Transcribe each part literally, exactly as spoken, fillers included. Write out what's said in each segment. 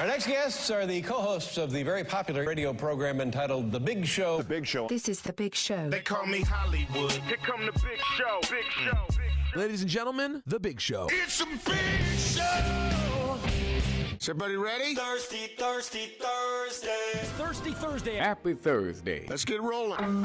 Our next guests are the co-hosts of the very popular radio program entitled The Big Show. The Big Show. This is The Big Show. They call me Hollywood. Here come the Big Show. Big Show. Big Show. Ladies and gentlemen, The Big Show. It's a big show. Is everybody ready? Thirsty, thirsty Thursday. It's Thirsty Thursday. Happy Thursday. Let's get rolling.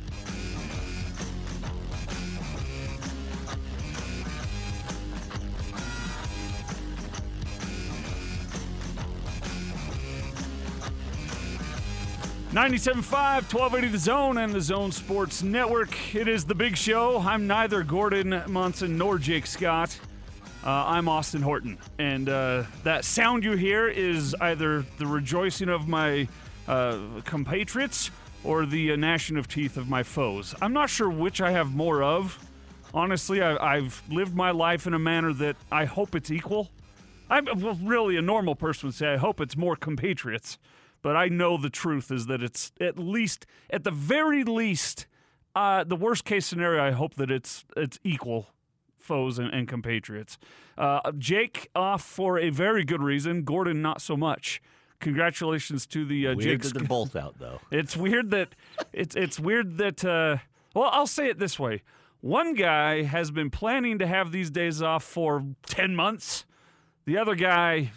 ninety-seven point five, twelve eighty The Zone and The Zone Sports Network. It is The Big Show. I'm neither Gordon Monson nor Jake Scott. Uh, I'm Austin Horton. And uh, that sound you hear is either the rejoicing of my uh, compatriots or the uh, gnashing of teeth of my foes. I'm not sure which I have more of. Honestly, I, I've lived my life in a manner that I hope it's equal. I'm well, really a normal person would say I hope it's more compatriots. But I know the truth is that it's at least, at the very least, uh, the worst case scenario, I hope that it's it's equal foes and, and compatriots. Uh, Jake off for a very good reason. Gordon, not so much. Congratulations to the uh, Jake. Weird that they're both out, though. It's weird that, it's, it's weird that, uh, well, I'll say it this way. One guy has been planning to have these days off for ten months. The other guy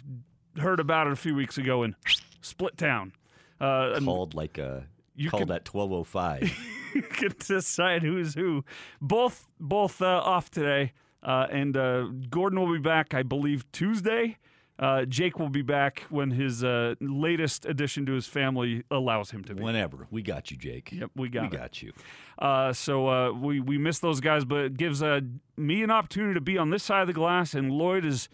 heard about it a few weeks ago and... Split town. Uh, called like a you called can, at twelve oh five. You can decide who is who. Both both uh, off today, uh, and uh, Gordon will be back, I believe, Tuesday. Uh, Jake will be back when his uh, latest addition to his family allows him to be. Whenever we got you, Jake. Yep, we got we it. got you. Uh, so uh, we we miss those guys, but it gives uh, me an opportunity to be on this side of the glass, and Lloyd is.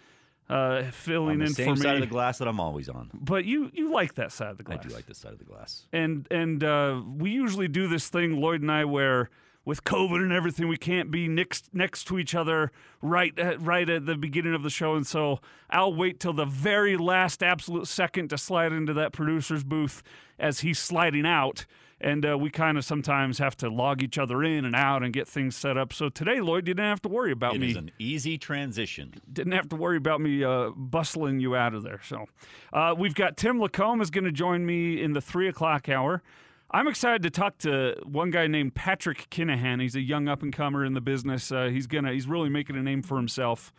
Uh, filling in for me. On the same side of the glass that I'm always on. But you, you like that side of the glass. I do like this side of the glass. And and uh, we usually do this thing, Lloyd and I, where with COVID and everything, we can't be next next to each other right at, right at the beginning of the show. And so I'll wait till the very last absolute second to slide into that producer's booth as he's sliding out. And uh, we kind of sometimes have to log each other in and out and get things set up. So today, Lloyd, you didn't have to worry about me. It is an easy transition. Didn't have to worry about me uh, bustling you out of there. So uh, we've got Tim Lacombe is going to join me in the three o'clock hour. I'm excited to talk to one guy named Patrick Kinahan. He's a young up-and-comer in the business. Uh, he's gonna he's really making a name for himself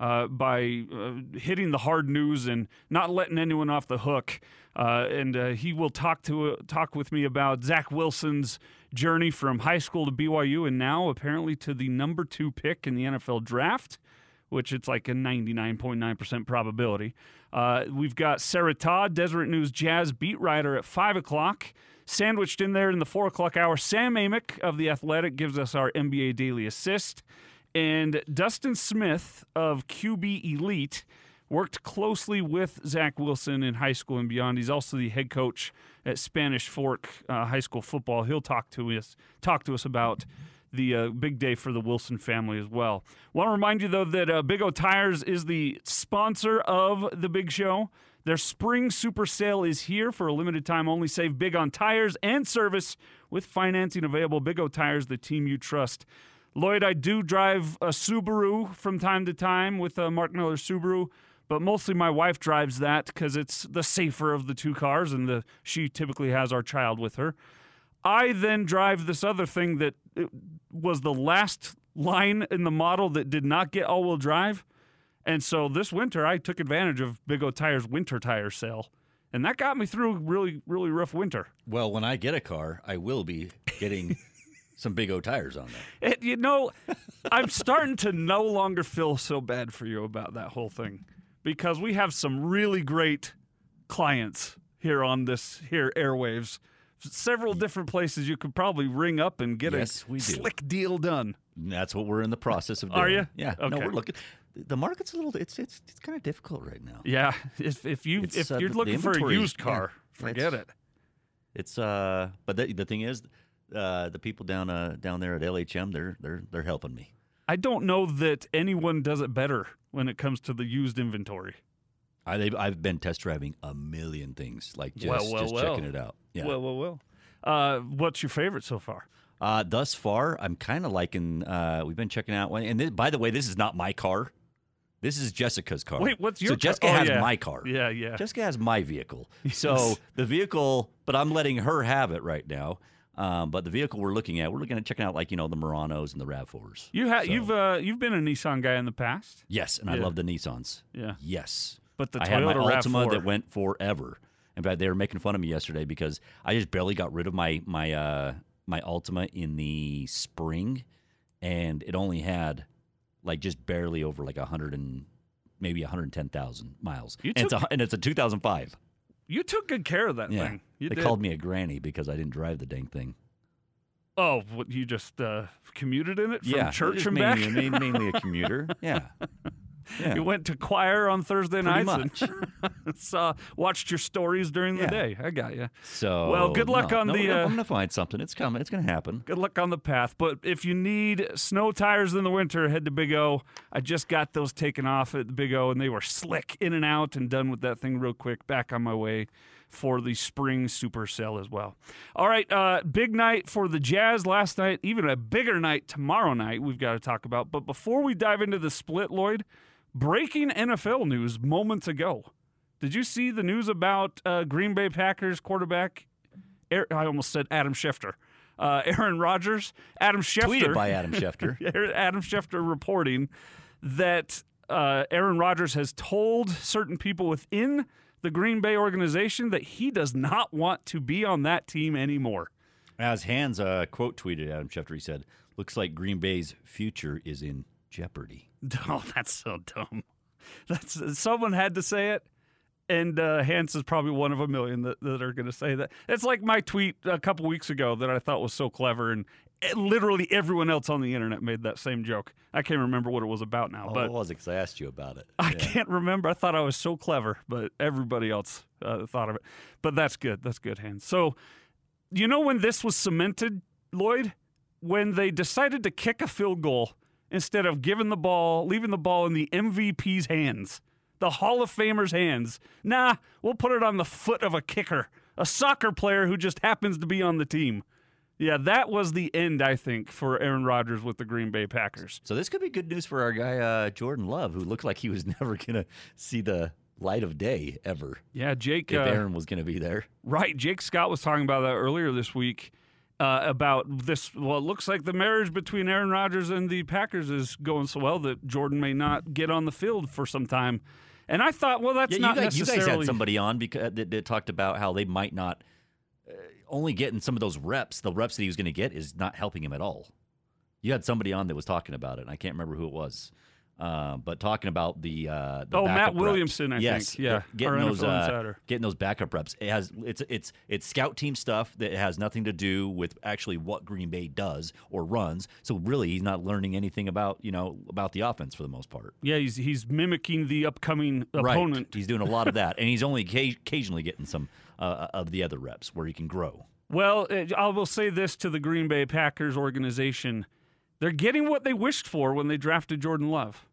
uh, by uh, hitting the hard news and not letting anyone off the hook. Uh, and uh, he will talk to uh, talk with me about Zach Wilson's journey from high school to B Y U and now apparently to the number two pick in the N F L draft, which it's like a ninety-nine point nine percent probability. Uh, we've got Sarah Todd, Deseret News Jazz beat writer at five o'clock. Sandwiched in there in the four o'clock hour, Sam Amick of The Athletic gives us our N B A Daily Assist. And Dustin Smith of Q B Elite worked closely with Zach Wilson in high school and beyond. He's also the head coach at Spanish Fork uh, High School football. He'll talk to us talk to us about the uh, big day for the Wilson family as well. Want to remind you, though, that uh, Big O Tires is the sponsor of The Big Show. Their spring super sale is here for a limited time only. Save big on tires and service with financing available. Big O Tires, the team you trust. Lloyd, I do drive a Subaru from time to time with a Mark Miller Subaru. But mostly my wife drives that because it's the safer of the two cars, and the, she typically has our child with her. I then drive this other thing that was the last line in the model that did not get all-wheel drive. And so this winter, I took advantage of Big O Tires' winter tire sale. And that got me through a really, really rough winter. Well, when I get a car, I will be getting... some Big O Tires on there. It, you know, I'm starting to no longer feel so bad for you about that whole thing. Because we have some really great clients here on this here airwaves. Several different places you could probably ring up and get yes, a slick deal done. That's what we're in the process of doing. Are you? Yeah. Okay. No, we're looking. The market's a little. It's it's it's kind of difficult right now. Yeah. If if you it's, if uh, you're looking for a used car, yeah. Forget it's, it. It's uh, but the, the thing is, uh, the people down uh down there at L H M, they're they're they're helping me. I don't know that anyone does it better when it comes to the used inventory. I I've been test driving a million things, like just well, well, just well. checking it out. Yeah. Well, well, well. Uh, what's your favorite so far? Uh, thus far, I'm kind of liking. Uh, we've been checking out one, and this, by the way, this is not my car. This is Jessica's car. Wait, what's your car? So Jessica car? Oh, has yeah. my car. Yeah, yeah. Jessica has my vehicle. Yes. So the vehicle, but I'm letting her have it right now. Um, but the vehicle we're looking at, we're looking at checking out, like, you know, the Muranos and the RAV fours. You ha- so. You've uh, you've been a Nissan guy in the past. Yes, and yeah. I love the Nissans. Yeah. Yes. But the Toyota I had my Altima that went forever. In fact, they were making fun of me yesterday because I just barely got rid of my my uh, my Altima in the spring, and it only had, like, just barely over like a hundred and maybe a hundred and ten thousand miles. You took, and, it's a, and it's a two thousand five. You took good care of that yeah. thing. You they did. Called me a granny because I didn't drive the dang thing. Oh, what, you just uh, commuted in it from yeah, church and back? Mainly, mainly a commuter. Yeah. Yeah. You went to choir on Thursday Pretty nights much. and saw, watched your stories during yeah. the day. I got you. So well, good luck no, on no, the. No, uh, I'm gonna find something. It's coming. It's gonna happen. Good luck on the path. But if you need snow tires in the winter, head to Big O. I just got those taken off at the Big O, and they were slick in and out, and done with that thing real quick. Back on my way for the spring supercell as well. All right, uh, big night for the Jazz last night. Even a bigger night tomorrow night. We've got to talk about. But before we dive into the split, Lloyd. Breaking N F L news moments ago. Did you see the news about uh, Green Bay Packers quarterback? Air, I almost said Adam Schefter. Uh, Aaron Rodgers. Adam Schefter. Tweeted by Adam Schefter. Adam Schefter reporting that uh, Aaron Rodgers has told certain people within the Green Bay organization that he does not want to be on that team anymore. As Hans uh, quote tweeted Adam Schefter, he said, "Looks like Green Bay's future is in jeopardy." Oh, that's so dumb. That's someone had to say it, and uh, Hans is probably one of a million that, that are going to say that. It's like my tweet a couple weeks ago that I thought was so clever, and it, literally everyone else on the internet made that same joke. I can't remember what it was about now. Oh, but it was because I asked you about it. I yeah. can't remember. I thought I was so clever, but everybody else uh, thought of it. But that's good. That's good, Hans. So, you know when this was cemented, Lloyd? When they decided to kick a field goal instead of giving the ball, leaving the ball in the M V P's hands, the Hall of Famer's hands. Nah, we'll put it on the foot of a kicker, a soccer player who just happens to be on the team. Yeah, that was the end, I think, for Aaron Rodgers with the Green Bay Packers. So this could be good news for our guy, uh, Jordan Love, who looked like he was never going to see the light of day ever. Yeah, Jake. If uh, Aaron was going to be there. Right, Jake Scott was talking about that earlier this week. Uh, about this, well, it looks like the marriage between Aaron Rodgers and the Packers is going so well that Jordan may not get on the field for some time. And I thought, well, that's yeah, not you guys, necessarily. You guys had somebody on because that, that talked about how they might not uh, only getting some of those reps. The reps that he was going to get is not helping him at all. You had somebody on that was talking about it, and I can't remember who it was. Uh, but talking about the uh, the oh Matt Williamson, reps. I yes, think yeah, getting those uh, getting those backup reps. It has it's it's it's scout team stuff that has nothing to do with actually what Green Bay does or runs. So really, he's not learning anything about you know about the offense for the most part. Yeah, he's he's mimicking the upcoming right. opponent. He's doing a lot of that, and he's only ca- occasionally getting some uh, of the other reps where he can grow. Well, I will say this to the Green Bay Packers organization: they're getting what they wished for when they drafted Jordan Love.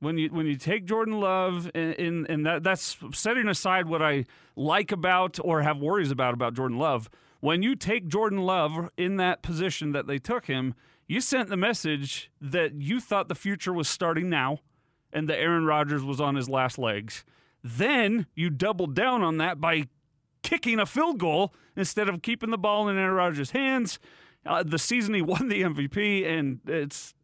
When you when you take Jordan Love, and, and, and that, that's setting aside what I like about or have worries about about Jordan Love, when you take Jordan Love in that position that they took him, you sent the message that you thought the future was starting now and that Aaron Rodgers was on his last legs. Then you doubled down on that by kicking a field goal instead of keeping the ball in Aaron Rodgers' hands. Uh, the season he won the M V P, and it's...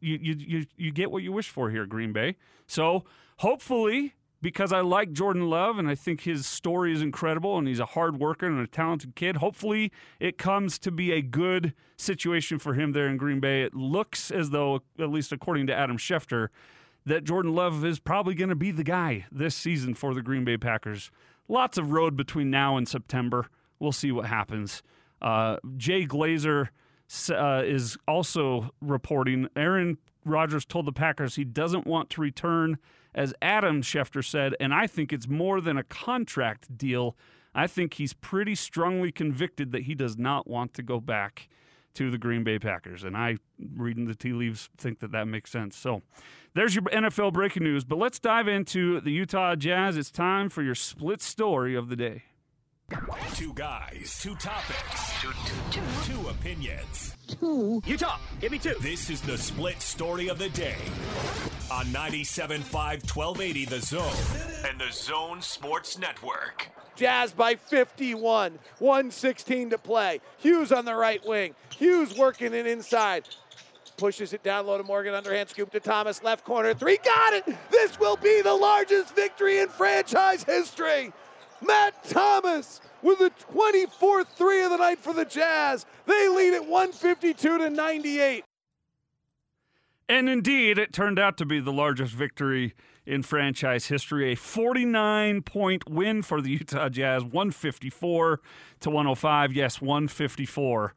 You, you you you get what you wish for here, Green Bay. So hopefully, because I like Jordan Love and I think his story is incredible and he's a hard worker and a talented kid, hopefully it comes to be a good situation for him there in Green Bay. It looks as though, at least according to Adam Schefter, that Jordan Love is probably going to be the guy this season for the Green Bay Packers. Lots of road between now and September. We'll see what happens. Uh, Jay Glazer... Uh, is also reporting Aaron Rodgers told the Packers he doesn't want to return, as Adam Schefter said, and I think it's more than a contract deal. I think he's pretty strongly convicted that he does not want to go back to the Green Bay Packers. And I, reading the tea leaves, think that that makes sense. So there's your N F L breaking news. But let's dive into the Utah Jazz. It's time for your split story of the day. Two guys, two topics, two, two, two. two opinions. Two. Utah, give me two. This is the split story of the day on ninety-seven point five, twelve eighty The Zone and The Zone Sports Network. Jazz by fifty-one, one sixteen to play. Hughes on the right wing. Hughes working it inside. Pushes it down low to Morgan, underhand scoop to Thomas, left corner, three, got it! This will be the largest victory in franchise history! Matt Thomas with the twenty-fourth three of the night for the Jazz. They lead at one fifty-two to ninety-eight. And indeed, it turned out to be the largest victory in franchise history. A forty-nine point win for the Utah Jazz, one fifty-four to one oh five. Yes, one fifty-four.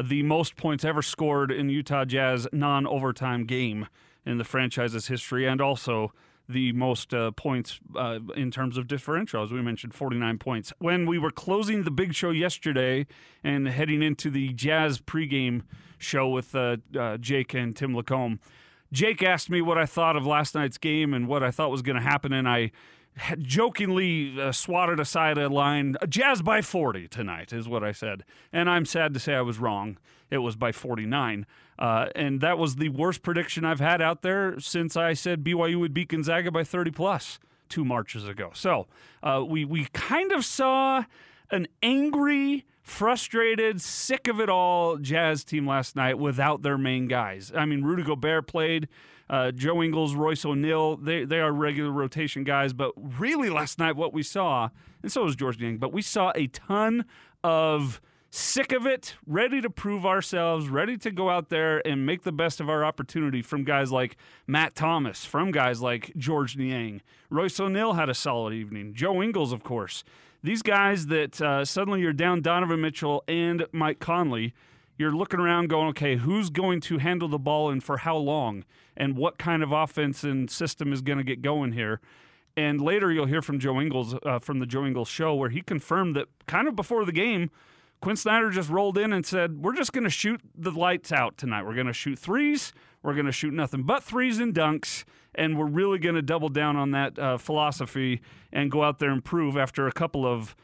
The most points ever scored in Utah Jazz non-overtime game in the franchise's history, and also the most uh, points uh, in terms of differential, as we mentioned, forty-nine points. When we were closing the big show yesterday and heading into the Jazz pregame show with uh, uh, Jake and Tim Lacombe, Jake asked me what I thought of last night's game and what I thought was going to happen, and I had jokingly uh, swatted aside a line, Jazz by forty tonight is what I said. And I'm sad to say I was wrong. It was by forty-nine. Uh, and that was the worst prediction I've had out there since I said B Y U would beat Gonzaga by thirty plus two marches ago. So uh, we, we kind of saw an angry, frustrated, sick of it all Jazz team last night without their main guys. I mean, Rudy Gobert played. Uh, Joe Ingles, Royce O'Neal, they, they are regular rotation guys. But really last night what we saw, and so was George Niang, but we saw a ton of sick of it, ready to prove ourselves, ready to go out there and make the best of our opportunity from guys like Matt Thomas, from guys like George Niang. Royce O'Neal had a solid evening. Joe Ingles, of course. These guys that uh, suddenly you're down Donovan Mitchell and Mike Conley, you're looking around going, okay, who's going to handle the ball and for how long? And what kind of offense and system is going to get going here? And later you'll hear from Joe Ingles, uh, from the Joe Ingles show, where he confirmed that kind of before the game, Quinn Snyder just rolled in and said, we're just going to shoot the lights out tonight. We're going to shoot threes. We're going to shoot nothing but threes and dunks. And we're really going to double down on that uh, philosophy and go out there and prove after a couple of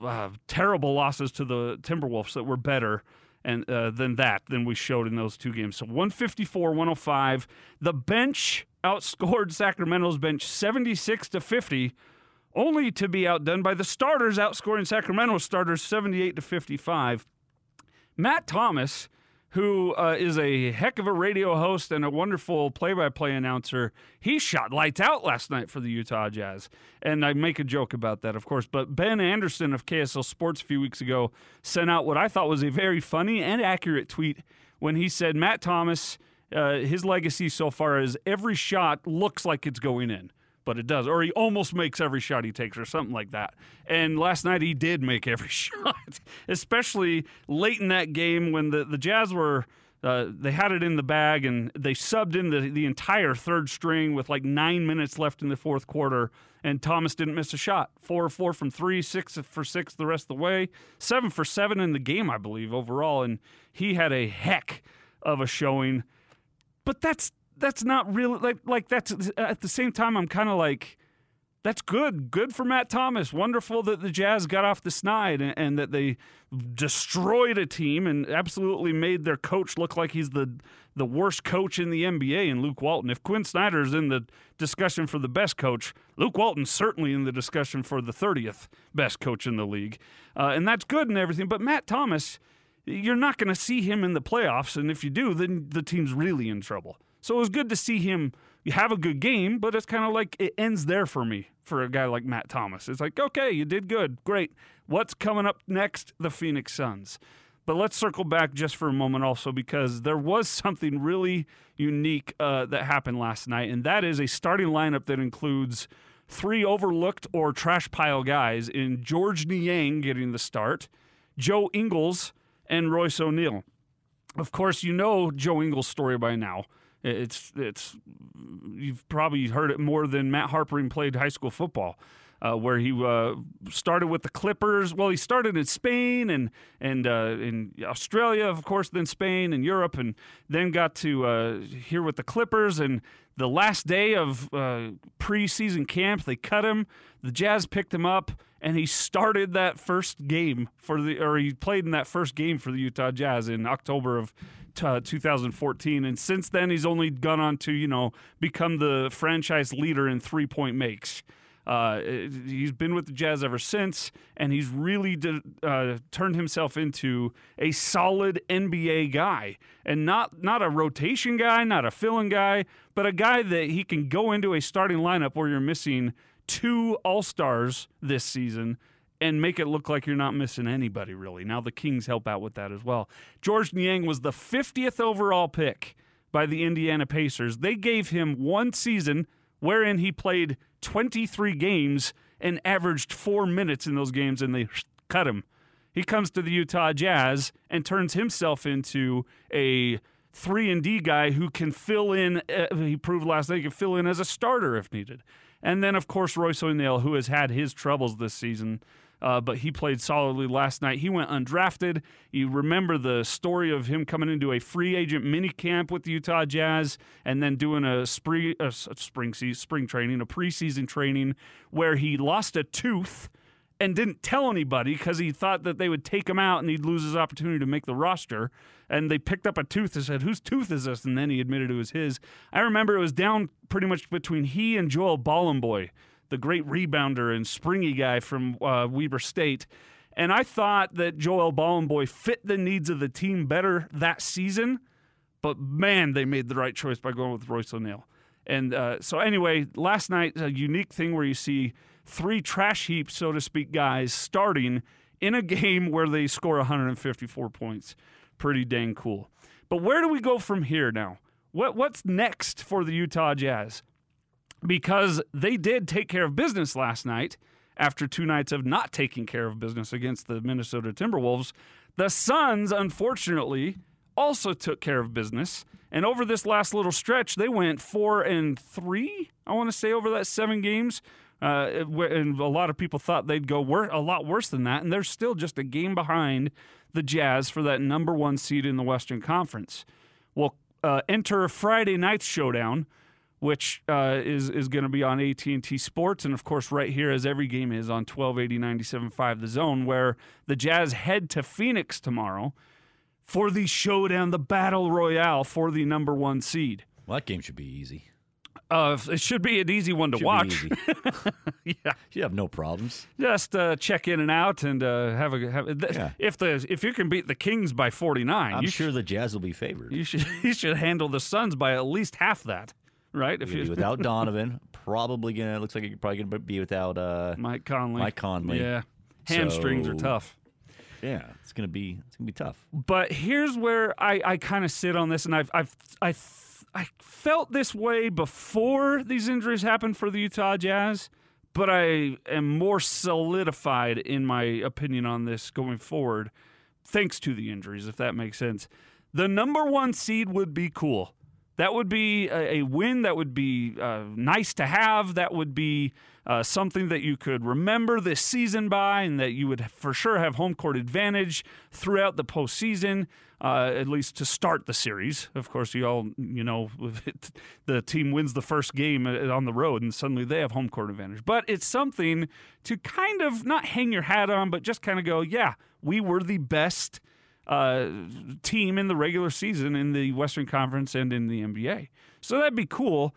uh, terrible losses to the Timberwolves that we're better and uh, than that, than we showed in those two games. So one fifty-four, one oh five. The bench outscored Sacramento's bench seventy-six to fifty, only to be outdone by the starters outscoring Sacramento's starters seventy-eight to fifty-five. Matt Thomas, who uh, is a heck of a radio host and a wonderful play-by-play announcer, he shot lights out last night for the Utah Jazz. And I make a joke about that, of course. But Ben Anderson of K S L Sports a few weeks ago sent out what I thought was a very funny and accurate tweet when he said, Matt Thomas, uh, his legacy so far is every shot looks like it's going in, but it does. Or he almost makes every shot he takes or something like that. And last night he did make every shot, especially late in that game when the, the Jazz were, uh, they had it in the bag and they subbed in the, the entire third string with like nine minutes left in the fourth quarter, and Thomas didn't miss a shot. Four or four from three, six for six the rest of the way, seven for seven in the game, I believe, overall. And he had a heck of a showing. But that's That's not really like like that's at the same time I'm kind of like that's good good for Matt Thomas. Wonderful that the Jazz got off the snide and, and that they destroyed a team and absolutely made their coach look like he's the the worst coach in the N B A in Luke Walton. If Quinn Snyder's in the discussion for the best coach, Luke Walton's certainly in the discussion for the thirtieth best coach in the league, uh, and that's good and everything. But Matt Thomas, you're not going to see him in the playoffs, and if you do, then the team's really in trouble. So it was good to see him have a good game, but it's kind of like it ends there for me for a guy like Matt Thomas. It's like, okay, you did good. Great. What's coming up next? The Phoenix Suns. But let's circle back just for a moment also, because there was something really unique uh, that happened last night, and that is a starting lineup that includes three overlooked or trash pile guys in George Niang getting the start, Joe Ingles, and Royce O'Neal. Of course, you know Joe Ingles' story by now. It's it's you've probably heard it more than Matt Harpering played high school football. uh, where he uh, started with the Clippers. Well, he started in Spain and and uh, in Australia, of course, then Spain and Europe, and then got to uh, here with the Clippers. And the last day of uh, preseason camp, they cut him. The Jazz picked him up, and he started that first game for the, or he played in that first game for the Utah Jazz in October of Uh, two thousand fourteen, and since then he's only gone on to, you know, become the franchise leader in three-point makes. Uh, he's been with the Jazz ever since, and he's really did, uh, turned himself into a solid N B A guy, and not not a rotation guy, not a filling guy, but a guy that he can go into a starting lineup where you're missing two All-Stars this season and make it look like you're not missing anybody, really. Now the Kings help out with that as well. George Niang was the fiftieth overall pick by the Indiana Pacers. They gave him one season wherein he played twenty-three games and averaged four minutes in those games, and they cut him. He comes to the Utah Jazz and turns himself into a three and D guy who can fill in, uh, he proved last night, he can fill in as a starter if needed. And then, of course, Royce O'Neal, who has had his troubles this season, Uh, but he played solidly last night. He went undrafted. You remember the story of him coming into a free agent minicamp with the Utah Jazz and then doing a spring, a spring, season, spring training, a preseason training where he lost a tooth and didn't tell anybody because he thought that they would take him out and he'd lose his opportunity to make the roster. And they picked up a tooth and said, whose tooth is this? And then he admitted it was his. I remember it was down pretty much between he and Joel Ballenboy, the great rebounder and springy guy from uh, Weber State. And I thought that Joel Ballenboy fit the needs of the team better that season, but man, they made the right choice by going with Royce O'Neal. And uh, so anyway, last night, a unique thing where you see three trash heaps, so to speak, guys starting in a game where they score one hundred fifty-four points. Pretty dang cool. But where do we go from here now? What What's next for the Utah Jazz? Because they did take care of business last night after two nights of not taking care of business against the Minnesota Timberwolves. The Suns, unfortunately, also took care of business. And over this last little stretch, they went four and three, I want to say, over that seven games. Uh, and a lot of people thought they'd go wor- a lot worse than that. And they're still just a game behind the Jazz for that number one seed in the Western Conference. Well, uh, enter Friday night's showdown, which uh, is, is going to be on A T and T Sports. And, of course, right here, as every game is, on twelve eighty, ninety-seven point five The Zone, where the Jazz head to Phoenix tomorrow for the showdown, the battle royale for the number one seed. Well, that game should be easy. Uh, it should be an easy one to should watch. Yeah, you have no problems. Just uh, check in and out, and uh, have a have, th- yeah. if the if you can beat the Kings by forty-nine, I'm sure sh- the Jazz will be favored. You should you should handle the Suns by at least half that. Right, if you're without Donovan, probably gonna looks like you're probably gonna be without uh, Mike Conley. Mike Conley, yeah, hamstrings so, are tough. Yeah, it's gonna be it's gonna be tough. But here's where I, I kind of sit on this, and I've I've I I felt this way before these injuries happened for the Utah Jazz, but I am more solidified in my opinion on this going forward, thanks to the injuries, if that makes sense. The number one seed would be cool. That would be a win. That would be uh, nice to have. That would be uh, something that you could remember this season by, and that you would for sure have home court advantage throughout the postseason, uh, at least to start the series. Of course, you all you know the team wins the first game on the road, and suddenly they have home court advantage. But it's something to kind of not hang your hat on, but just kind of go, yeah, we were the best Uh, team in the regular season in the Western Conference and in the N B A. So that'd be cool.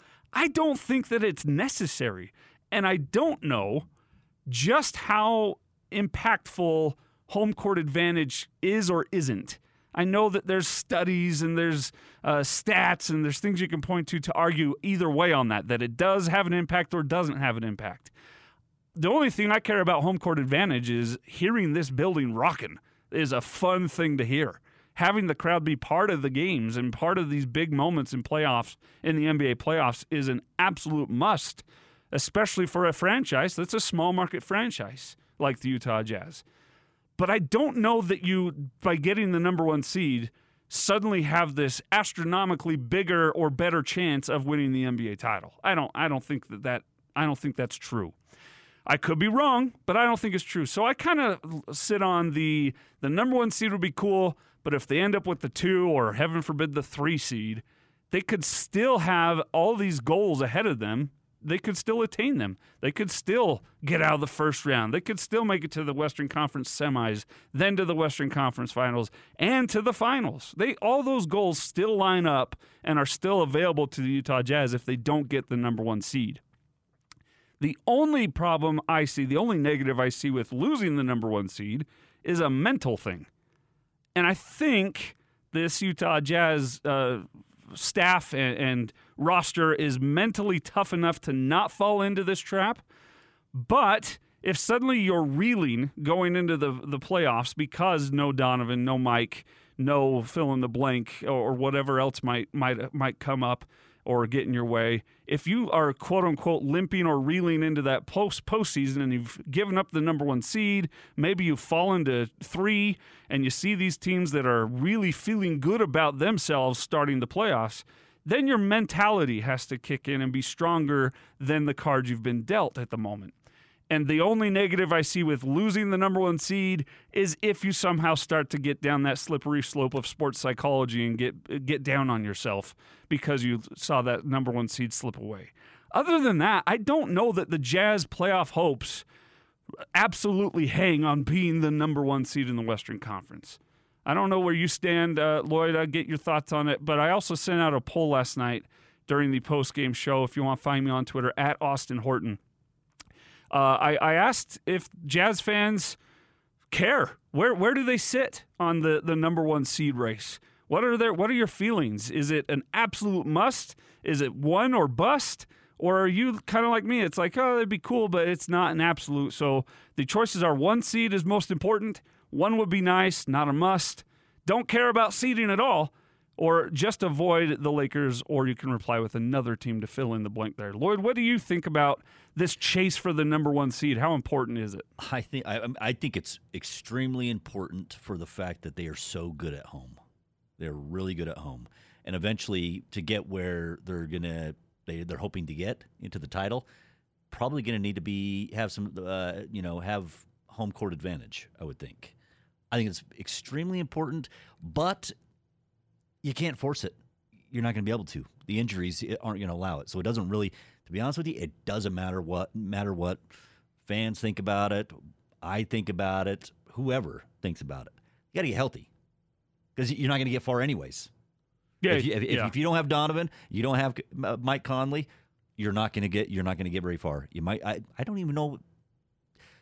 I don't think that it's necessary. And I don't know just how impactful home court advantage is or isn't. I know that there's studies and there's uh, stats and there's things you can point to to argue either way on that, that it does have an impact or doesn't have an impact. The only thing I care about home court advantage is hearing this building rocking. Is a fun thing to hear. Having the crowd be part of the games and part of these big moments in playoffs, in the N B A playoffs, is an absolute must, especially for a franchise that's a small market franchise like the Utah Jazz. But I don't know that you, by getting the number one seed, suddenly have this astronomically bigger or better chance of winning the N B A title. I don't I don't think that, that I don't think that's true. I could be wrong, but I don't think it's true. So I kind of sit on the the number one seed would be cool, but if they end up with the two or, heaven forbid, the three seed, they could still have all these goals ahead of them. They could still attain them. They could still get out of the first round. They could still make it to the Western Conference semis, then to the Western Conference finals, and to the finals. They all those goals still line up and are still available to the Utah Jazz if they don't get the number one seed. The only problem I see, the only negative I see with losing the number one seed is a mental thing. And I think this Utah Jazz uh, staff and, and roster is mentally tough enough to not fall into this trap. But if suddenly you're reeling going into the, the playoffs because no Donovan, no Mike, no fill in the blank or, or whatever else might might might come up, or get in your way, if you are quote-unquote limping or reeling into that post postseason and you've given up the number one seed, maybe you've fallen to three, and you see these teams that are really feeling good about themselves starting the playoffs, then your mentality has to kick in and be stronger than the card you've been dealt at the moment. And the only negative I see with losing the number one seed is if you somehow start to get down that slippery slope of sports psychology and get get down on yourself because you saw that number one seed slip away. Other than that, I don't know that the Jazz playoff hopes absolutely hang on being the number one seed in the Western Conference. I don't know where you stand, uh, Lloyd. I'll get your thoughts on it. But I also sent out a poll last night during the post-game show. If you want to find me on Twitter, at Austin Horton. Uh, I, I asked if Jazz fans care. Where where do they sit on the, the number one seed race? What are their what are your feelings? Is it an absolute must? Is it one or bust? Or are you kind of like me? It's like, oh, that'd be cool, but it's not an absolute. So the choices are one seed is most important. One would be nice, not a must. Don't care about seeding at all. Or just avoid the Lakers, or you can reply with another team to fill in the blank there. Lloyd, what do you think about this chase for the number one seed? How important is it? I think I, I think it's extremely important for the fact that they are so good at home. They're really good at home, and eventually to get where they're gonna they, they're hoping to get into the title, probably gonna need to be have some uh, you know have home court advantage. I would think. I think it's extremely important, but you can't force it. You're not going to be able to. The injuries aren't going to allow it. So it doesn't really, to be honest with you, it doesn't matter what matter what fans think about it, I think about it, whoever thinks about it. You got to get healthy because you're not going to get far anyways. Yeah. If you, if, yeah. if you don't have Donovan, you don't have Mike Conley, you're not going to get you're not going to get very far. You might. I, I don't even know.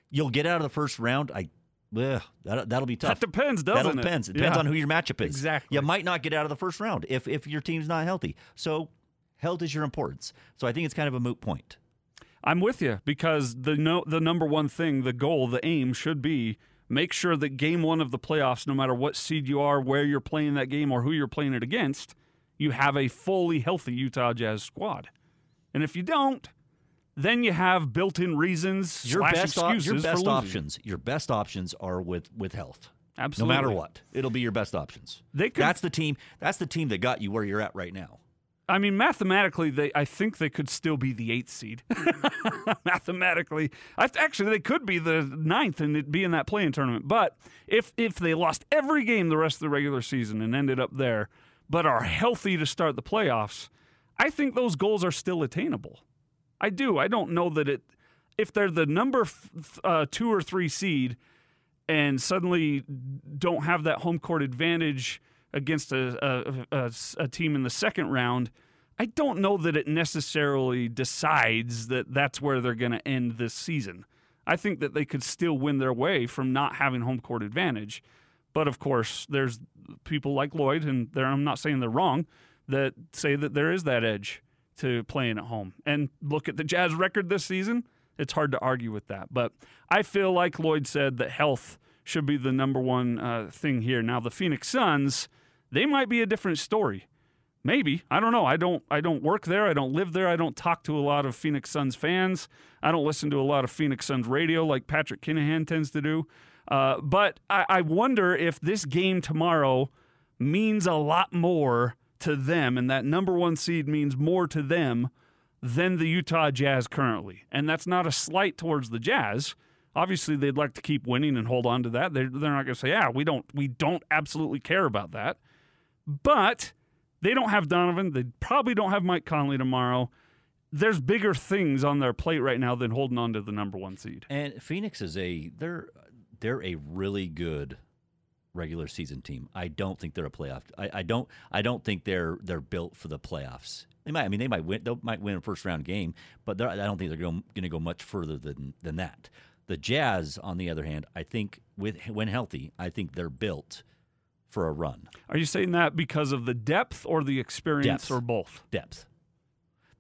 You'll get out of the first round. I. Ugh, that, that'll be tough. That depends, doesn't it? That depends. It depends yeah. on who your matchup is. Exactly. You might not get out of the first round if if your team's not healthy. So health is your importance. So I think it's kind of a moot point. I'm with you because the no, the number one thing, the goal, the aim should be make sure that game one of the playoffs, no matter what seed you are, where you're playing that game, or who you're playing it against, you have a fully healthy Utah Jazz squad. And if you don't, then you have built-in reasons, your best excuses, your best options. Your best options are with, with health. Absolutely, no matter what, it'll be your best options. They could, that's the team. That's the team that got you where you're at right now. I mean, mathematically, they. I think they could still be the eighth seed. mathematically, I, actually, they could be the ninth and it'd be in that play-in tournament. But if if they lost every game the rest of the regular season and ended up there, but are healthy to start the playoffs, I think those goals are still attainable. I do. I don't know that it – if they're the number f- uh, two or three seed and suddenly don't have that home court advantage against a, a, a, a team in the second round, I don't know that it necessarily decides that that's where they're going to end this season. I think that they could still win their way from not having home court advantage. But, of course, there's people like Lloyd, and I'm not saying they're wrong, that say that there is that edge to playing at home. And look at the Jazz record this season, it's hard to argue with that. But I feel like Lloyd said that health should be the number one uh, thing here. Now, the Phoenix Suns, they might be a different story. Maybe. I don't know. I don't I don't work there. I don't live there. I don't talk to a lot of Phoenix Suns fans. I don't listen to a lot of Phoenix Suns radio like Patrick Kinahan tends to do. Uh, but I, I wonder if this game tomorrow means a lot more to them, and that number one seed means more to them than the Utah Jazz currently. And that's not a slight towards the Jazz. Obviously, they'd like to keep winning and hold on to that. They're, they're not going to say, yeah, we don't, we don't absolutely care about that. But they don't have Donovan. They probably don't have Mike Conley tomorrow. There's bigger things on their plate right now than holding on to the number one seed. And Phoenix is a they're they're a really good regular season team. I don't think they're a playoff. I, I don't I don't think they're they're built for the playoffs. They might. I mean, they might win. They might win a first round game, but I don't think they're going to go much further than than that. The Jazz, on the other hand, I think with when healthy, I think they're built for a run. Are you saying that because of the depth or the experience depth. or both? Depth.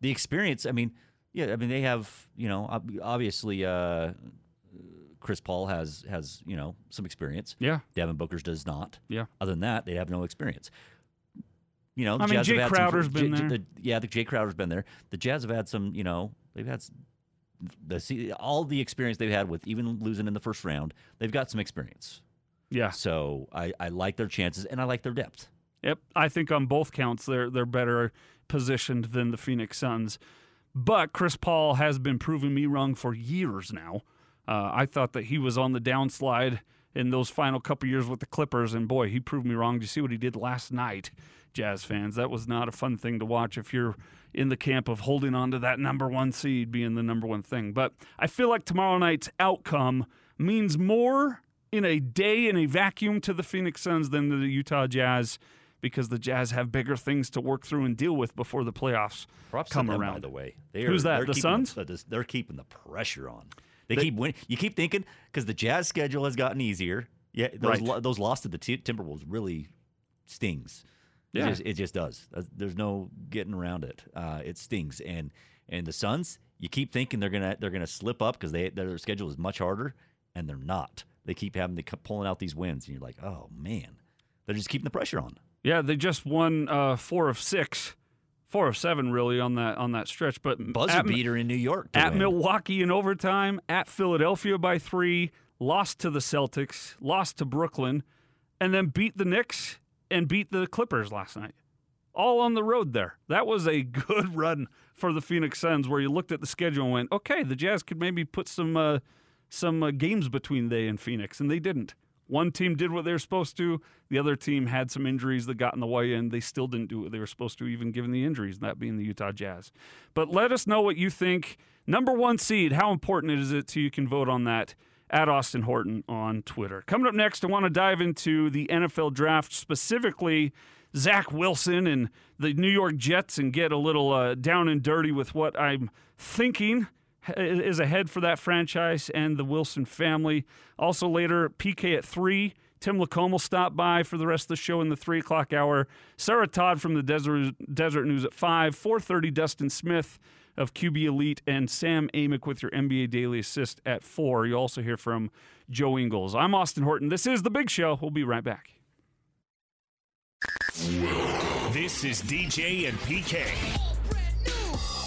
The experience, I mean, yeah, I mean, they have, you know, obviously uh, Chris Paul has, has, you know, some experience. Yeah. Devin Booker's does not. Yeah. Other than that, they have no experience. You know, the I Jazz mean, Jay have had Crowder's some, been J, there. The, yeah, the Jay Crowder's been there. The Jazz have had some, you know, they've had the all the experience they've had with even losing in the first round. They've got some experience. Yeah. So I, I like their chances, and I like their depth. Yep, I think on both counts they're they're better positioned than the Phoenix Suns. But Chris Paul has been proving me wrong for years now. Uh, I thought that he was on the downslide in those final couple years with the Clippers, and boy, he proved me wrong. Did you see what he did last night, Jazz fans? That was not a fun thing to watch if you're in the camp of holding on to that number one seed being the number one thing. But I feel like tomorrow night's outcome means more in a day in a vacuum to the Phoenix Suns than to the Utah Jazz, because the Jazz have bigger things to work through and deal with before the playoffs Props come them, around. By the way, they are, who's that? The Suns? The, they're keeping the pressure on. They, they keep winning. You keep thinking because the Jazz schedule has gotten easier. Yeah, those right. lo- those loss to the t- Timberwolves really stings. Yeah, it just, it just does. There's no getting around it. Uh, it stings, and and the Suns, you keep thinking they're gonna they're gonna slip up because they their schedule is much harder, and they're not. They keep having they keep pulling out these wins, and you're like, oh man, they're just keeping the pressure on. Yeah, they just won uh, four of six, four of seven, really, on that on that stretch. But buzzer beater in New York. At win. Milwaukee in overtime, at Philadelphia by three, lost to the Celtics, lost to Brooklyn, and then beat the Knicks and beat the Clippers last night. All on the road there. That was a good run for the Phoenix Suns, where you looked at the schedule and went, okay, the Jazz could maybe put some, uh, some uh, games between they and Phoenix, and they didn't. One team did what they were supposed to. The other team had some injuries that got in the way, and they still didn't do what they were supposed to, even given the injuries, that being the Utah Jazz. But let us know what you think. Number one seed, how important is it to you? You can vote on that at Austin Horton on Twitter. Coming up next, I want to dive into the N F L draft, specifically Zach Wilson and the New York Jets, and get a little uh, down and dirty with what I'm thinking is ahead for that franchise and the Wilson family. Also later, P K at three. Tim Lacombe will stop by for the rest of the show in the three o'clock hour. Sarah Todd from the Desert, Desert News at five. four thirty, Dustin Smith of Q B Elite and Sam Amick with your N B A Daily Assist at four. You also hear from Joe Ingles. I'm Austin Horton. This is The Big Show. We'll be right back. This is D J and P K.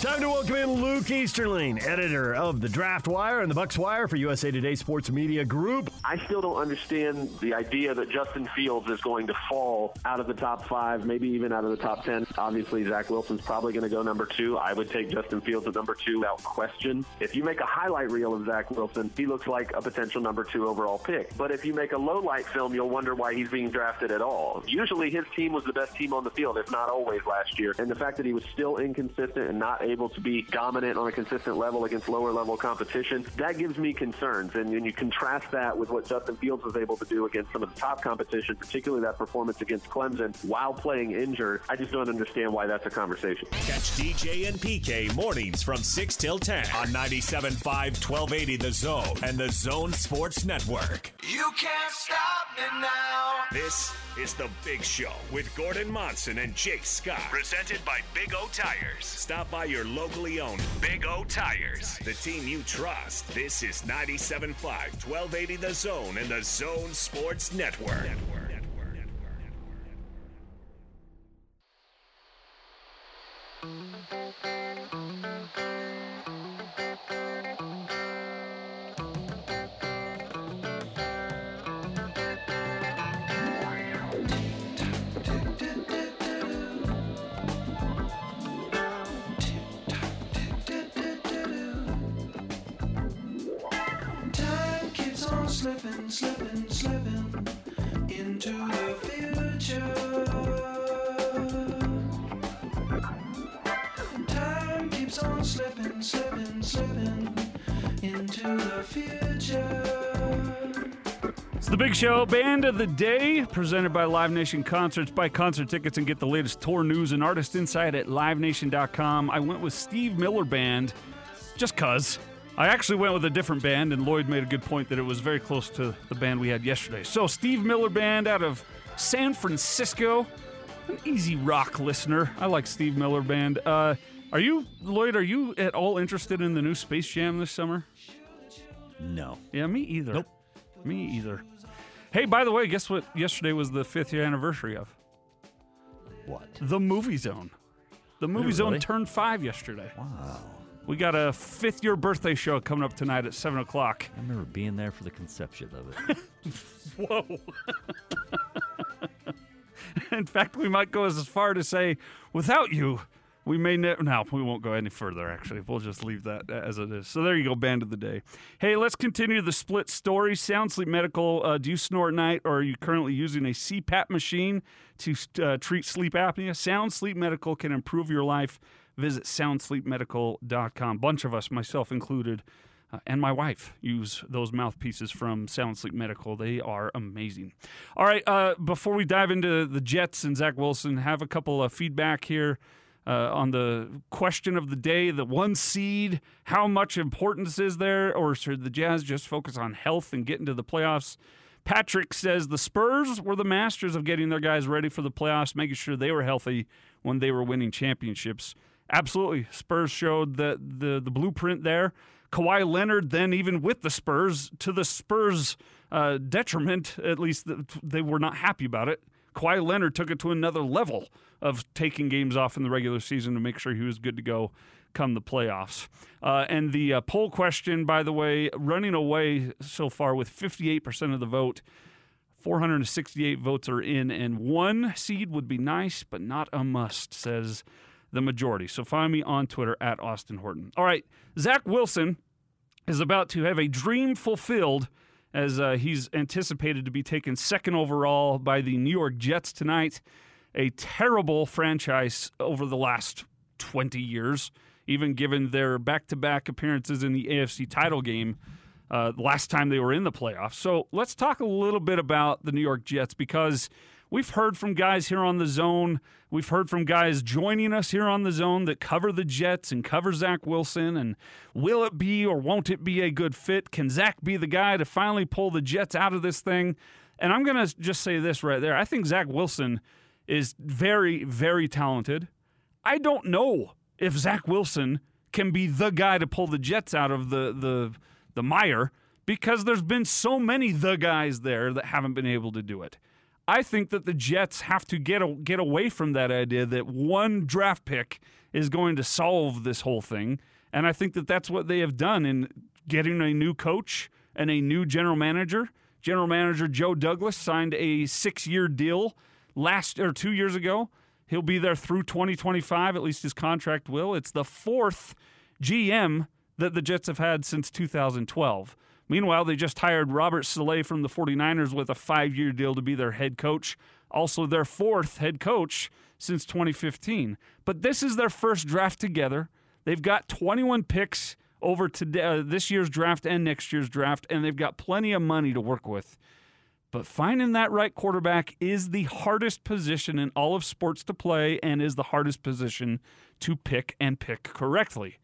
Time to welcome in Luke Easterling, editor of the Draft Wire and the Bucks Wire for U S A Today Sports Media Group. I still don't understand the idea that Justin Fields is going to fall out of the top five, maybe even out of the top ten. Obviously, Zach Wilson's probably going to go number two. I would take Justin Fields at number two without question. If you make a highlight reel of Zach Wilson, he looks like a potential number two overall pick. But if you make a low-light film, you'll wonder why he's being drafted at all. Usually, his team was the best team on the field, if not always last year. And the fact that he was still inconsistent and not able to be dominant on a consistent level against lower-level competition, that gives me concerns. And when you contrast that with what Justin Fields was able to do against some of the top competition, particularly that performance against Clemson while playing injured, I just don't understand why that's a conversation. Catch D J and P K mornings from six till ten on ninety-seven point five, twelve eighty The Zone and The Zone Sports Network. You can't stop me now. This is The Big Show with Gordon Monson and Jake Scott. Presented by Big O Tires. Stop by your locally owned Big O Tires, the team you trust. This is ninety-seven point five, twelve eighty The Zone and The Zone Sports Network. Network. It's the Big Show Band of the Day, presented by Live Nation Concerts. Buy concert tickets and get the latest tour news and artist insight at live nation dot com. I went with Steve Miller Band just because. I actually went with a different band, and Lloyd made a good point that it was very close to the band we had yesterday. So Steve Miller Band out of San Francisco, an easy rock listener. I like Steve Miller Band. Uh, are you, Lloyd, are you at all interested in the new Space Jam this summer? No. Yeah, me either. Nope. Me either. Hey, by the way, guess what yesterday was the fifth year anniversary of? What? The Movie Zone. The Movie really? Zone turned five yesterday. Wow. We got a fifth year birthday show coming up tonight at seven o'clock. I remember being there for the conception of it. Whoa. In fact, we might go as far to say, without you, we may never. No, we won't go any further, actually. We'll just leave that as it is. So there you go, Band of the Day. Hey, let's continue the split story. Sound Sleep Medical, uh, do you snore at night, or are you currently using a C PAP machine to uh, treat sleep apnea? Sound Sleep Medical can improve your life. Visit sound sleep medical dot com. A bunch of us, myself included, Uh, and my wife use those mouthpieces from Sound Sleep Medical. They are amazing. All right, uh, before we dive into the Jets and Zach Wilson, have a couple of feedback here uh, on the question of the day, the one seed, how much importance is there, or should the Jazz just focus on health and get into the playoffs? Patrick says the Spurs were the masters of getting their guys ready for the playoffs, making sure they were healthy when they were winning championships. Absolutely. Spurs showed the, the, the blueprint there. Kawhi Leonard then, even with the Spurs, to the Spurs' uh, detriment, at least the, they were not happy about it. Kawhi Leonard took it to another level of taking games off in the regular season to make sure he was good to go come the playoffs. Uh, and the uh, poll question, by the way, running away so far with fifty-eight percent of the vote. four hundred sixty-eight votes are in, and one seed would be nice, but not a must, says the majority. So find me on Twitter at Austin Horton. All right, Zach Wilson is about to have a dream fulfilled as uh, he's anticipated to be taken second overall by the New York Jets tonight, a terrible franchise over the last twenty years, even given their back-to-back appearances in the A F C title game uh, last time they were in the playoffs. So let's talk a little bit about the New York Jets, because we've heard from guys here on The Zone. We've heard from guys joining us here on The Zone that cover the Jets and cover Zach Wilson. And will it be or won't it be a good fit? Can Zach be the guy to finally pull the Jets out of this thing? And I'm going to just say this right there. I think Zach Wilson is very, very talented. I don't know if Zach Wilson can be the guy to pull the Jets out of the the, the mire, because there's been so many the guys there that haven't been able to do it. I think that the Jets have to get a, get away from that idea that one draft pick is going to solve this whole thing, and I think that that's what they have done in getting a new coach and a new general manager. General manager Joe Douglas signed a six-year deal last or two years ago. He'll be there through twenty twenty-five, at least his contract will. It's the fourth G M that the Jets have had since two thousand twelve. Meanwhile, they just hired Robert Saleh from the forty-niners with a five-year deal to be their head coach, also their fourth head coach since twenty fifteen. But this is their first draft together. They've got twenty-one picks over today, uh, this year's draft and next year's draft, and they've got plenty of money to work with. But finding that right quarterback is the hardest position in all of sports to play, and is the hardest position to pick and pick correctly.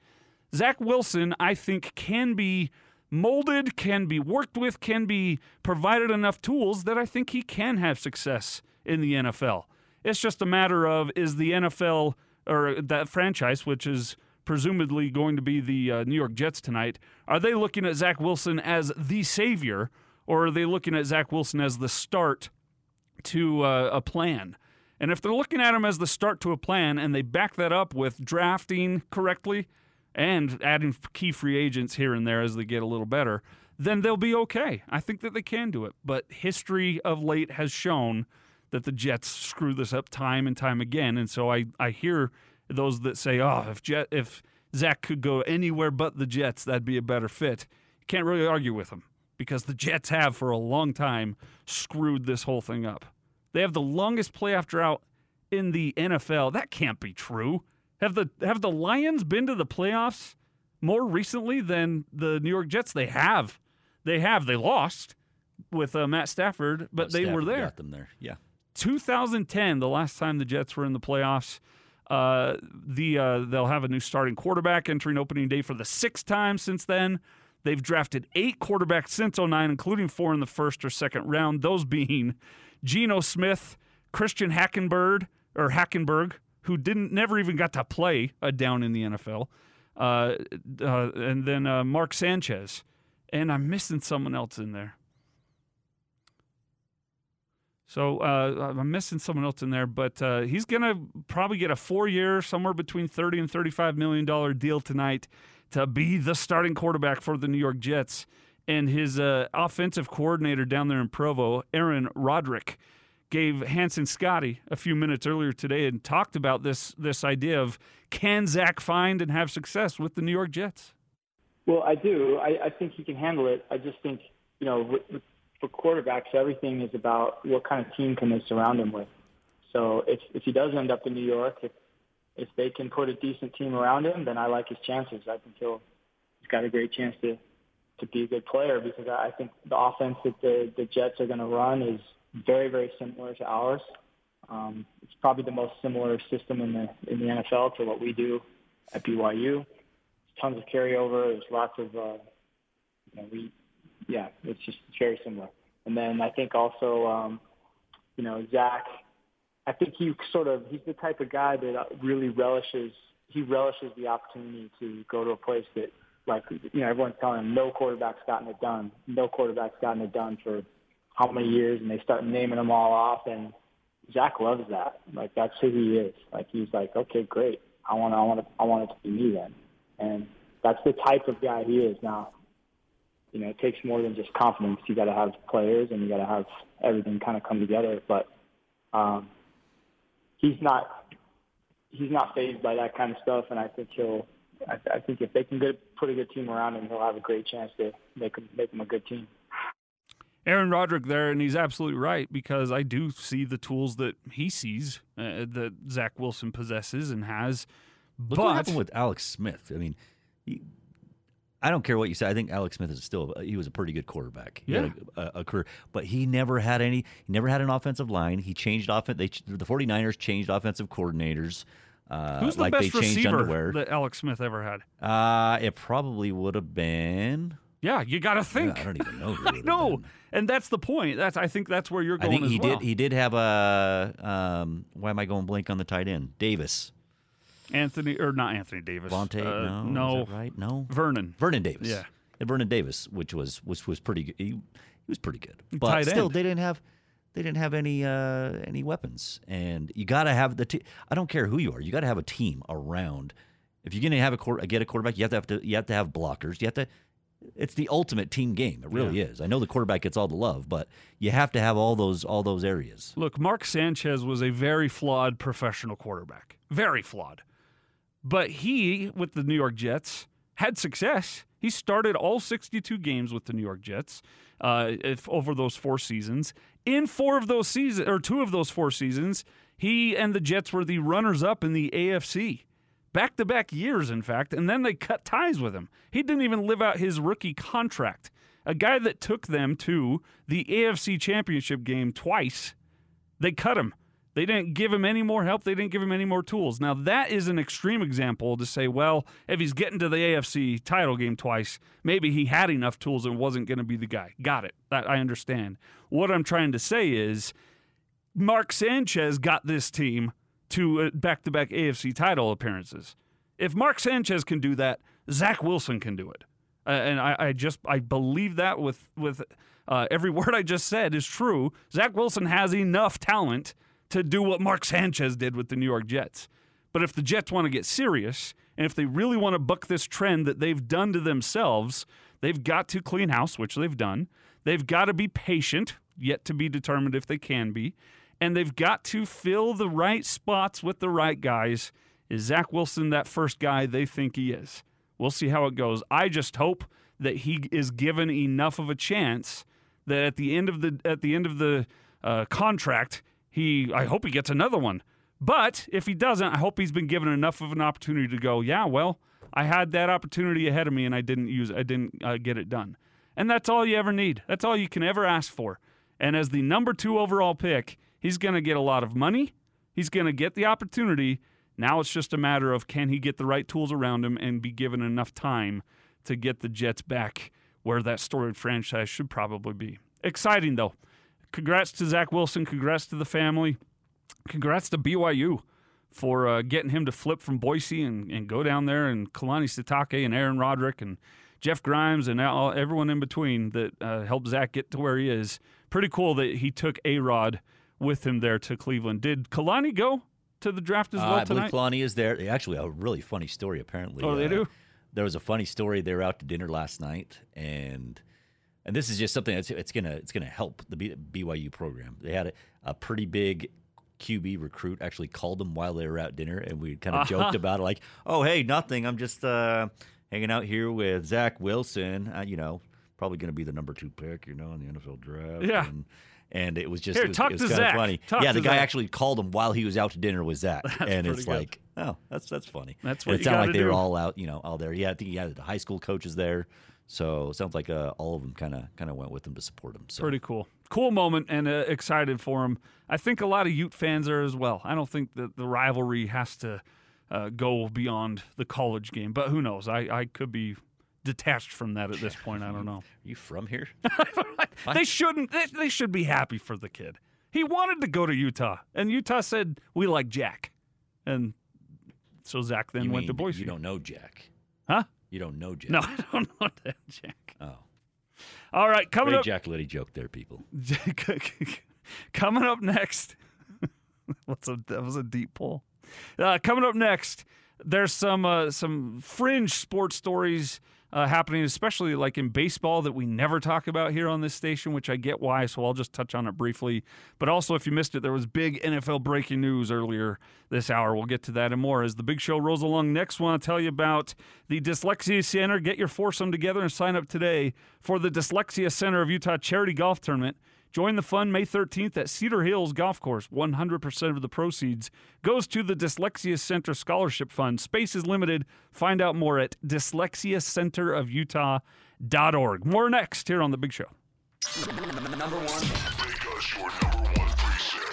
Zach Wilson, I think, can be molded, can be worked with, can be provided enough tools that I think he can have success in the N F L. It's just a matter of, is the N F L, or that franchise, which is presumably going to be the uh, New York Jets tonight, are they looking at Zach Wilson as the savior, or are they looking at Zach Wilson as the start to uh, a plan? And if they're looking at him as the start to a plan, and they back that up with drafting correctly, and adding key free agents here and there as they get a little better, then they'll be okay. I think that they can do it. But history of late has shown that the Jets screw this up time and time again. And so I, I hear those that say, oh, if Jet, if Zach could go anywhere but the Jets, that'd be a better fit. Can't really argue with them, because the Jets have for a long time screwed this whole thing up. They have the longest playoff drought in the N F L. That can't be true. Have the have the Lions been to the playoffs more recently than the New York Jets? They have. They have. They lost. with uh, Matt Stafford, but Matt they Stafford were there. Got them there. Yeah. two thousand ten, the last time the Jets were in the playoffs. Uh, the uh, they'll have a new starting quarterback entering opening day for the sixth time since then. They've drafted eight quarterbacks since oh nine, including four in the first or second round, those being Geno Smith, Christian Hackenberg, or Hackenberg, who didn't never even got to play a down in the N F L, uh, uh, and then uh, Mark Sanchez. And I'm missing someone else in there. So uh, I'm missing someone else in there, but uh, he's going to probably get a four-year, somewhere between thirty and thirty-five million dollars deal tonight to be the starting quarterback for the New York Jets. And his uh, offensive coordinator down there in Provo, Aaron Roderick, gave Hanson Scotty a few minutes earlier today and talked about this this idea of, can Zach find and have success with the New York Jets? Well, I do. I, I think he can handle it. I just think, you know, with, for quarterbacks, everything is about what kind of team can they surround him with. So if if he does end up in New York, if if they can put a decent team around him, then I like his chances. I think he'll he's got a great chance to, to be a good player, because I think the offense that the, the Jets are going to run is very, very similar to ours. Um, it's probably the most similar system in the in the N F L to what we do at B Y U. There's tons of carryover. There's lots of uh, you know we. Yeah, it's just very similar. And then I think also, um, you know, Zach, I think he sort of, he's the type of guy that really relishes, he relishes the opportunity to go to a place that, like, you know, everyone's telling him no quarterback's gotten it done. No quarterback's gotten it done for how many years, and they start naming them all off, and Zach loves that. Like, that's who he is. Like, he's like, okay, great. I want to, I want to, I want it to be me then. And that's the type of guy he is now. You know, it takes more than just confidence. You got to have players, and you got to have everything kind of come together. But um, he's not—he's not fazed by that kind of stuff. And I think he'll—I I think if they can get, put a good team around him, he'll have a great chance to make him, make him a good team. Aaron Roderick there, and he's absolutely right, because I do see the tools that he sees uh, that Zach Wilson possesses and has. Look but what happened with Alex Smith. I mean, he. I don't care what you say. I think Alex Smith is still, he was a pretty good quarterback. He yeah. had a, a, a career, but he never had any, he never had an offensive line. He changed offense. They, the 49ers changed offensive coordinators. Uh, Who's the like best they receiver underwear. that Alex Smith ever had? Uh, it probably would have been. Yeah, you got to think. Yeah, I don't even know. I know. Been. And that's the point. That's I think that's where you're going I think as he well. Did, he did have a, um, why am I going blank on the tight end? Davis. Anthony, or not Anthony Davis. Vontae, uh, no. no. Is that right? No. Vernon. Vernon Davis. Yeah. And Vernon Davis, which was which was pretty good. He, he was pretty good. But Tight still, end. they didn't have they didn't have any uh, any weapons. And you got to have the team. I don't care who you are. You got to have a team around. If you're going to have a quarter, get a quarterback, you have to have to you have to have blockers. You have to. It's the ultimate team game. It really yeah. is. I know the quarterback gets all the love, but you have to have all those all those areas. Look, Mark Sanchez was a very flawed professional quarterback. Very flawed. But he, with the New York Jets, had success. He started all sixty-two games with the New York Jets uh, if, over those four seasons. In four of those seasons, or two of those four seasons, he and the Jets were the runners-up in the A F C. Back-to-back years, in fact, and then they cut ties with him. He didn't even live out his rookie contract. A guy that took them to the A F C Championship game twice, they cut him. They didn't give him any more help. They didn't give him any more tools. Now, that is an extreme example to say, well, if he's getting to the A F C title game twice, maybe he had enough tools and wasn't going to be the guy. Got it. That, I understand. What I'm trying to say is Mark Sanchez got this team to back-to-back A F C title appearances. If Mark Sanchez can do that, Zach Wilson can do it. Uh, and I, I just I believe that with, with uh, every word I just said is true. Zach Wilson has enough talent to do what Mark Sanchez did with the New York Jets. But if the Jets want to get serious, and if they really want to buck this trend that they've done to themselves, they've got to clean house, which they've done. They've got to be patient, yet to be determined if they can be. And they've got to fill the right spots with the right guys. Is Zach Wilson that first guy they think he is? We'll see how it goes. I just hope that he is given enough of a chance that at the end of the at the end of the uh, contract, He, I hope he gets another one. But if he doesn't, I hope he's been given enough of an opportunity to go, yeah, well, I had that opportunity ahead of me, and I didn't use, I didn't uh, get it done. And that's all you ever need. That's all you can ever ask for. And as the number two overall pick, he's going to get a lot of money. He's going to get the opportunity. Now it's just a matter of can he get the right tools around him and be given enough time to get the Jets back where that storied franchise should probably be. Exciting, though. Congrats to Zach Wilson. Congrats to the family. Congrats to B Y U for uh, getting him to flip from Boise and, and go down there, and Kalani Sitake and Aaron Roderick and Jeff Grimes and all, everyone in between that uh, helped Zach get to where he is. Pretty cool that he took A-Rod with him there to Cleveland. Did Kalani go to the draft as well uh, I tonight? I believe Kalani is there. Actually, a really funny story, apparently. Oh, they uh, do? There was a funny story. They were out to dinner last night, and and this is just something that's it's gonna it's gonna help the B Y U program. They had a, a pretty big Q B recruit actually called them while they were out dinner, and we kind of uh-huh. joked about it, like, "Oh, hey, nothing. I'm just uh, hanging out here with Zach Wilson. Uh, you know, probably gonna be the number two pick, you know, in the N F L draft." Yeah. And, And it was just Here, it was, talk it was to kind Zach. Of funny. Talk yeah, the guy Zach. actually called him while he was out to dinner with Zach, that's and it's good. Like, oh, that's that's funny. That's what it sounded like. Do. They were all out, you know, all there. Yeah, I think he had the high school coaches there, so it sounds like uh, all of them kind of kind of went with him to support him. So. Pretty cool, cool moment, and uh, excited for him. I think a lot of Ute fans are as well. I don't think that the rivalry has to uh, go beyond the college game, but who knows? I, I could be. Detached from that at this point, I don't know. Are you from here? They shouldn't. They, they should be happy for the kid. He wanted to go to Utah, and Utah said, "We like Jack," and so Zach then you went mean, to Boise. You don't know Jack, huh? You don't know Jack. No, I don't know that Jack. Oh, all right. Coming Great up, Jack Liddy joke there, people. Coming up next, what's a that was a deep pull. Uh, coming up next, there's some uh, some fringe sports stories. Uh, happening, especially like in baseball, that we never talk about here on this station, which I get why, so I'll just touch on it briefly. But also, if you missed it, there was big N F L breaking news earlier this hour. We'll get to that and more as the big show rolls along. Next, I want to tell you about the Dyslexia Center. Get your foursome together and sign up today for the Dyslexia Center of Utah Charity Golf Tournament. Join the fun May thirteenth at Cedar Hills Golf Course. one hundred percent of the proceeds goes to the Dyslexia Center Scholarship Fund. Space is limited. Find out more at dyslexia center of utah dot org. More next here on The Big Show. Number one. Make us your number one preset.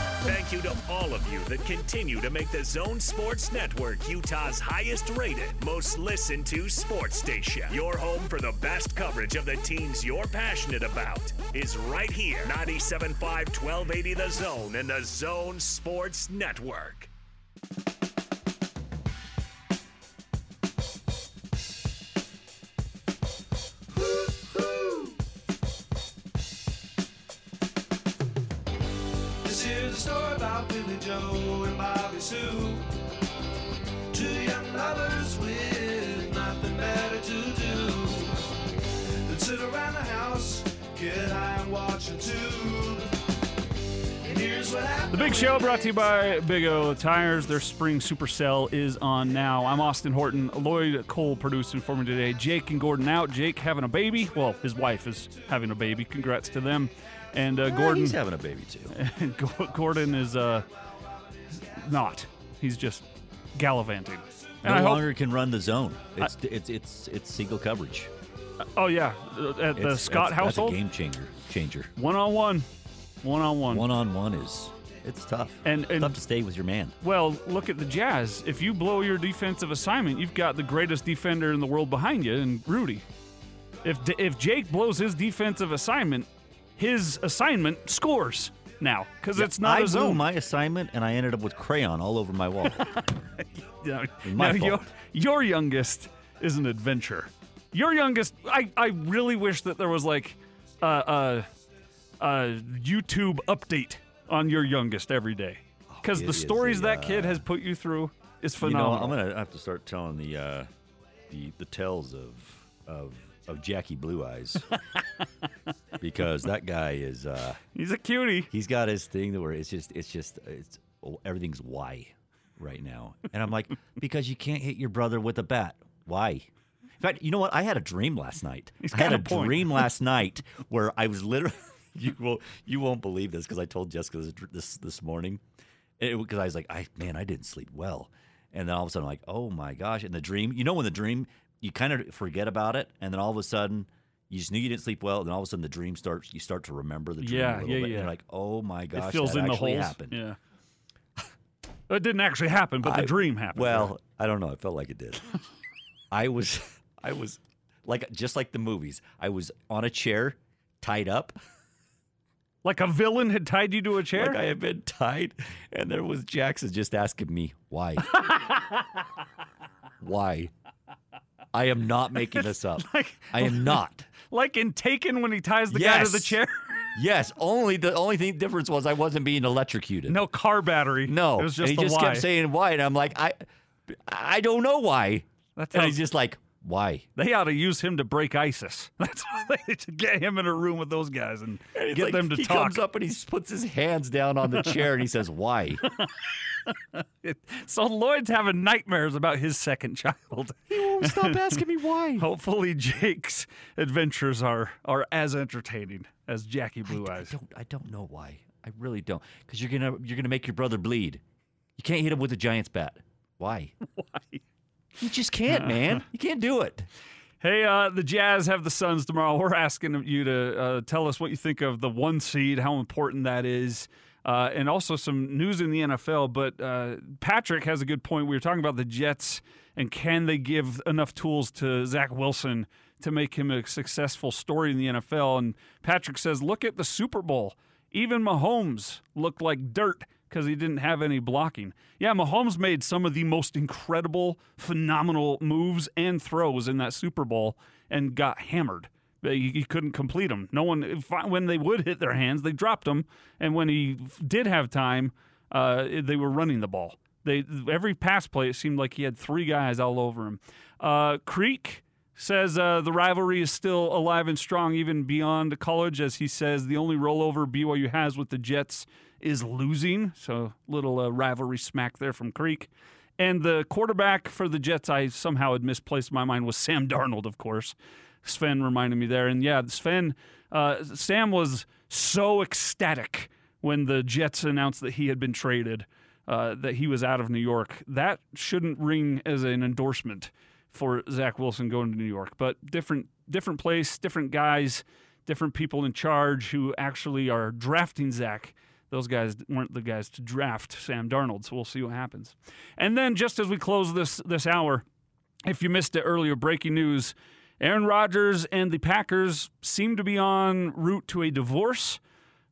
Thank you to all of you that continue to make the Zone Sports Network Utah's highest rated, most listened to sports station. Your home for the best coverage of the teams you're passionate about is right here. ninety-seven point five, twelve eighty The Zone and the Zone Sports Network. Joe and Bobby Sue, two young lovers with nothing better to do than sit around the house, get high and watch a tube. And here's what happened. The Big Show brought to you by Big O Tires. Their spring supercell is on now. I'm Austin Horton. Lloyd Cole producing for me today. Jake and Gordon out. Jake having a baby. Well, his wife is having a baby. Congrats to them. And uh, Gordon. Yeah, he's having a baby too. And Gordon is uh. Not. He's just gallivanting. And no I longer hope, can run the zone. It's I, it's it's it's single coverage. Oh yeah, at the it's, Scott it's, household. That's a game changer. Changer. One on one, one on one. One on one is it's tough. And, and it's tough to stay with your man. Well, look at the Jazz. If you blow your defensive assignment, you've got the greatest defender in the world behind you, in Rudy. If if Jake blows his defensive assignment, his assignment scores. Now, because yeah, it's not I a zone. I blew my assignment, and I ended up with crayon all over my wall. no, my now, your, your youngest is an adventure. Your youngest, I, I really wish that there was like a uh, uh, uh, YouTube update on your youngest every day. Because oh, the stories the, that uh, kid has put you through is phenomenal. You know, I'm going to have to start telling the uh, the, the tales of, of of Jackie Blue Eyes. Because that guy is uh, he's a cutie. He's got his thing where it's just it's just it's everything's why right now. And I'm like, because you can't hit your brother with a bat. Why? In fact, you know what? I had a dream last night. He's I had a, a dream last night where I was literally you will you won't believe this because I told Jessica this this, this morning because I was like, I man, I didn't sleep well, and then all of a sudden I'm like, oh my gosh! In the dream, you know, when the dream you kind of forget about it, and then all of a sudden. You just knew you didn't sleep well, and then all of a sudden the dream starts. You start to remember the dream yeah, a little yeah, bit. Yeah. And you're like, oh my gosh, it fills that in actually the holes. Happened. Yeah, it didn't actually happen, but I, the dream happened. Well, right? I don't know. It felt like it did. I was, I was, like just like the movies. I was on a chair, tied up, like a villain had tied you to a chair. Like I had been tied, and there was Jackson just asking me why, why. I am not making this up. like, I am not. Like in Taken when he ties the yes. guy to the chair? yes. Only the only thing difference was I wasn't being electrocuted. No car battery. No. It was just and he the just why. Kept saying why, and I'm like, I I don't know why. That's and he's just like, why? They ought to use him to break ISIS. That's why they to get him in a room with those guys and, and get like, them to he talk. He comes up and he puts his hands down on the chair and he says, why? It, so Lloyd's having nightmares about his second child. He won't stop asking me why. Hopefully Jake's adventures are are as entertaining as Jackie Blue Eyes. I don't, I don't know why. I really don't. Because you're gonna you're gonna make your brother bleed. You can't hit him with a Giants bat. Why? Why? You just can't, man. You can't do it. Hey, uh, the Jazz have the Suns tomorrow. We're asking you to uh, tell us what you think of the one seed, how important that is. Uh, and also some news in the N F L, but uh, Patrick has a good point. We were talking about the Jets and can they give enough tools to Zach Wilson to make him a successful story in the N F L? And Patrick says, look at the Super Bowl. Even Mahomes looked like dirt because he didn't have any blocking. Yeah, Mahomes made some of the most incredible, phenomenal moves and throws in that Super Bowl and got hammered. He couldn't complete them. No one, when they would hit their hands, they dropped them. And when he did have time, uh, they were running the ball. They every pass play, it seemed like he had three guys all over him. Uh, Creek says uh, the rivalry is still alive and strong even beyond college, as he says the only rollover B Y U has with the Jets is losing. So little uh, rivalry smack there from Creek. And the quarterback for the Jets, I somehow had misplaced in my mind, was Sam Darnold, of course. Sven reminded me there. And, yeah, Sven, uh, Sam was so ecstatic when the Jets announced that he had been traded, uh, that he was out of New York. That shouldn't ring as an endorsement for Zach Wilson going to New York. But different, different place, different guys, different people in charge who actually are drafting Zach. Those guys weren't the guys to draft Sam Darnold, so we'll see what happens. And then just as we close this this hour, if you missed it earlier, breaking news, Aaron Rodgers and the Packers seem to be en route to a divorce.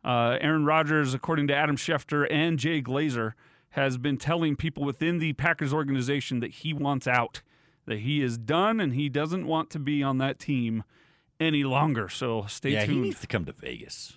Uh, Aaron Rodgers, according to Adam Schefter and Jay Glazer, has been telling people within the Packers organization that he wants out, that he is done and he doesn't want to be on that team any longer. So stay yeah, tuned. Yeah, he needs to come to Vegas.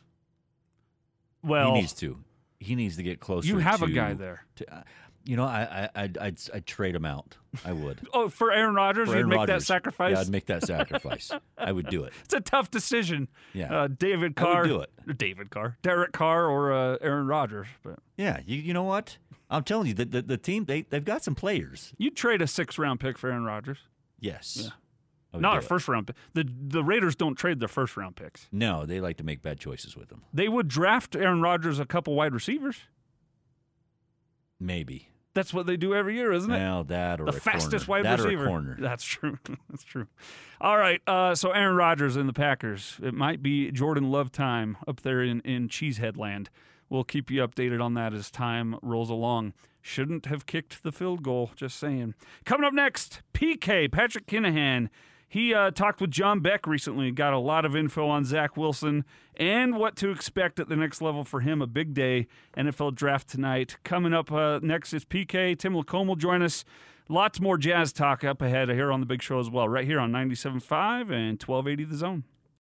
Well, he needs to. He needs to get closer. You have to, a guy there. To, uh, You know, I, I, I'd, I'd, I'd trade him out. I would. Oh, for Aaron Rodgers, for Aaron you'd make Rodgers. That sacrifice? Yeah, I'd make that sacrifice. I would do it. It's a tough decision. Yeah. Uh, David Carr. I would do it. David Carr. Derek Carr or uh, Aaron Rodgers. But. Yeah, you you know what? I'm telling you, the, the, the team, they, they've got some players. You'd trade a sixth-round pick for Aaron Rodgers. Yes. Yeah. Not a first-round pick. The, the Raiders don't trade their first-round picks. No, they like to make bad choices with them. They would draft Aaron Rodgers a couple wide receivers. Maybe. That's what they do every year, isn't it? Well, that or the a fastest corner. Wide that receiver. Or a corner. That's true. That's true. All right. Uh, so Aaron Rodgers and the Packers. It might be Jordan Love time up there in, in Cheesehead land. We'll keep you updated on that as time rolls along. Shouldn't have kicked the field goal. Just saying. Coming up next, P K, Patrick Kinahan. He uh, talked with John Beck recently and got a lot of info on Zach Wilson and what to expect at the next level for him. A big day, N F L draft tonight. Coming up uh, next is P K. Tim Lacombe will join us. Lots more Jazz talk up ahead here on The Big Show as well, right here on ninety-seven point five and twelve eighty The Zone.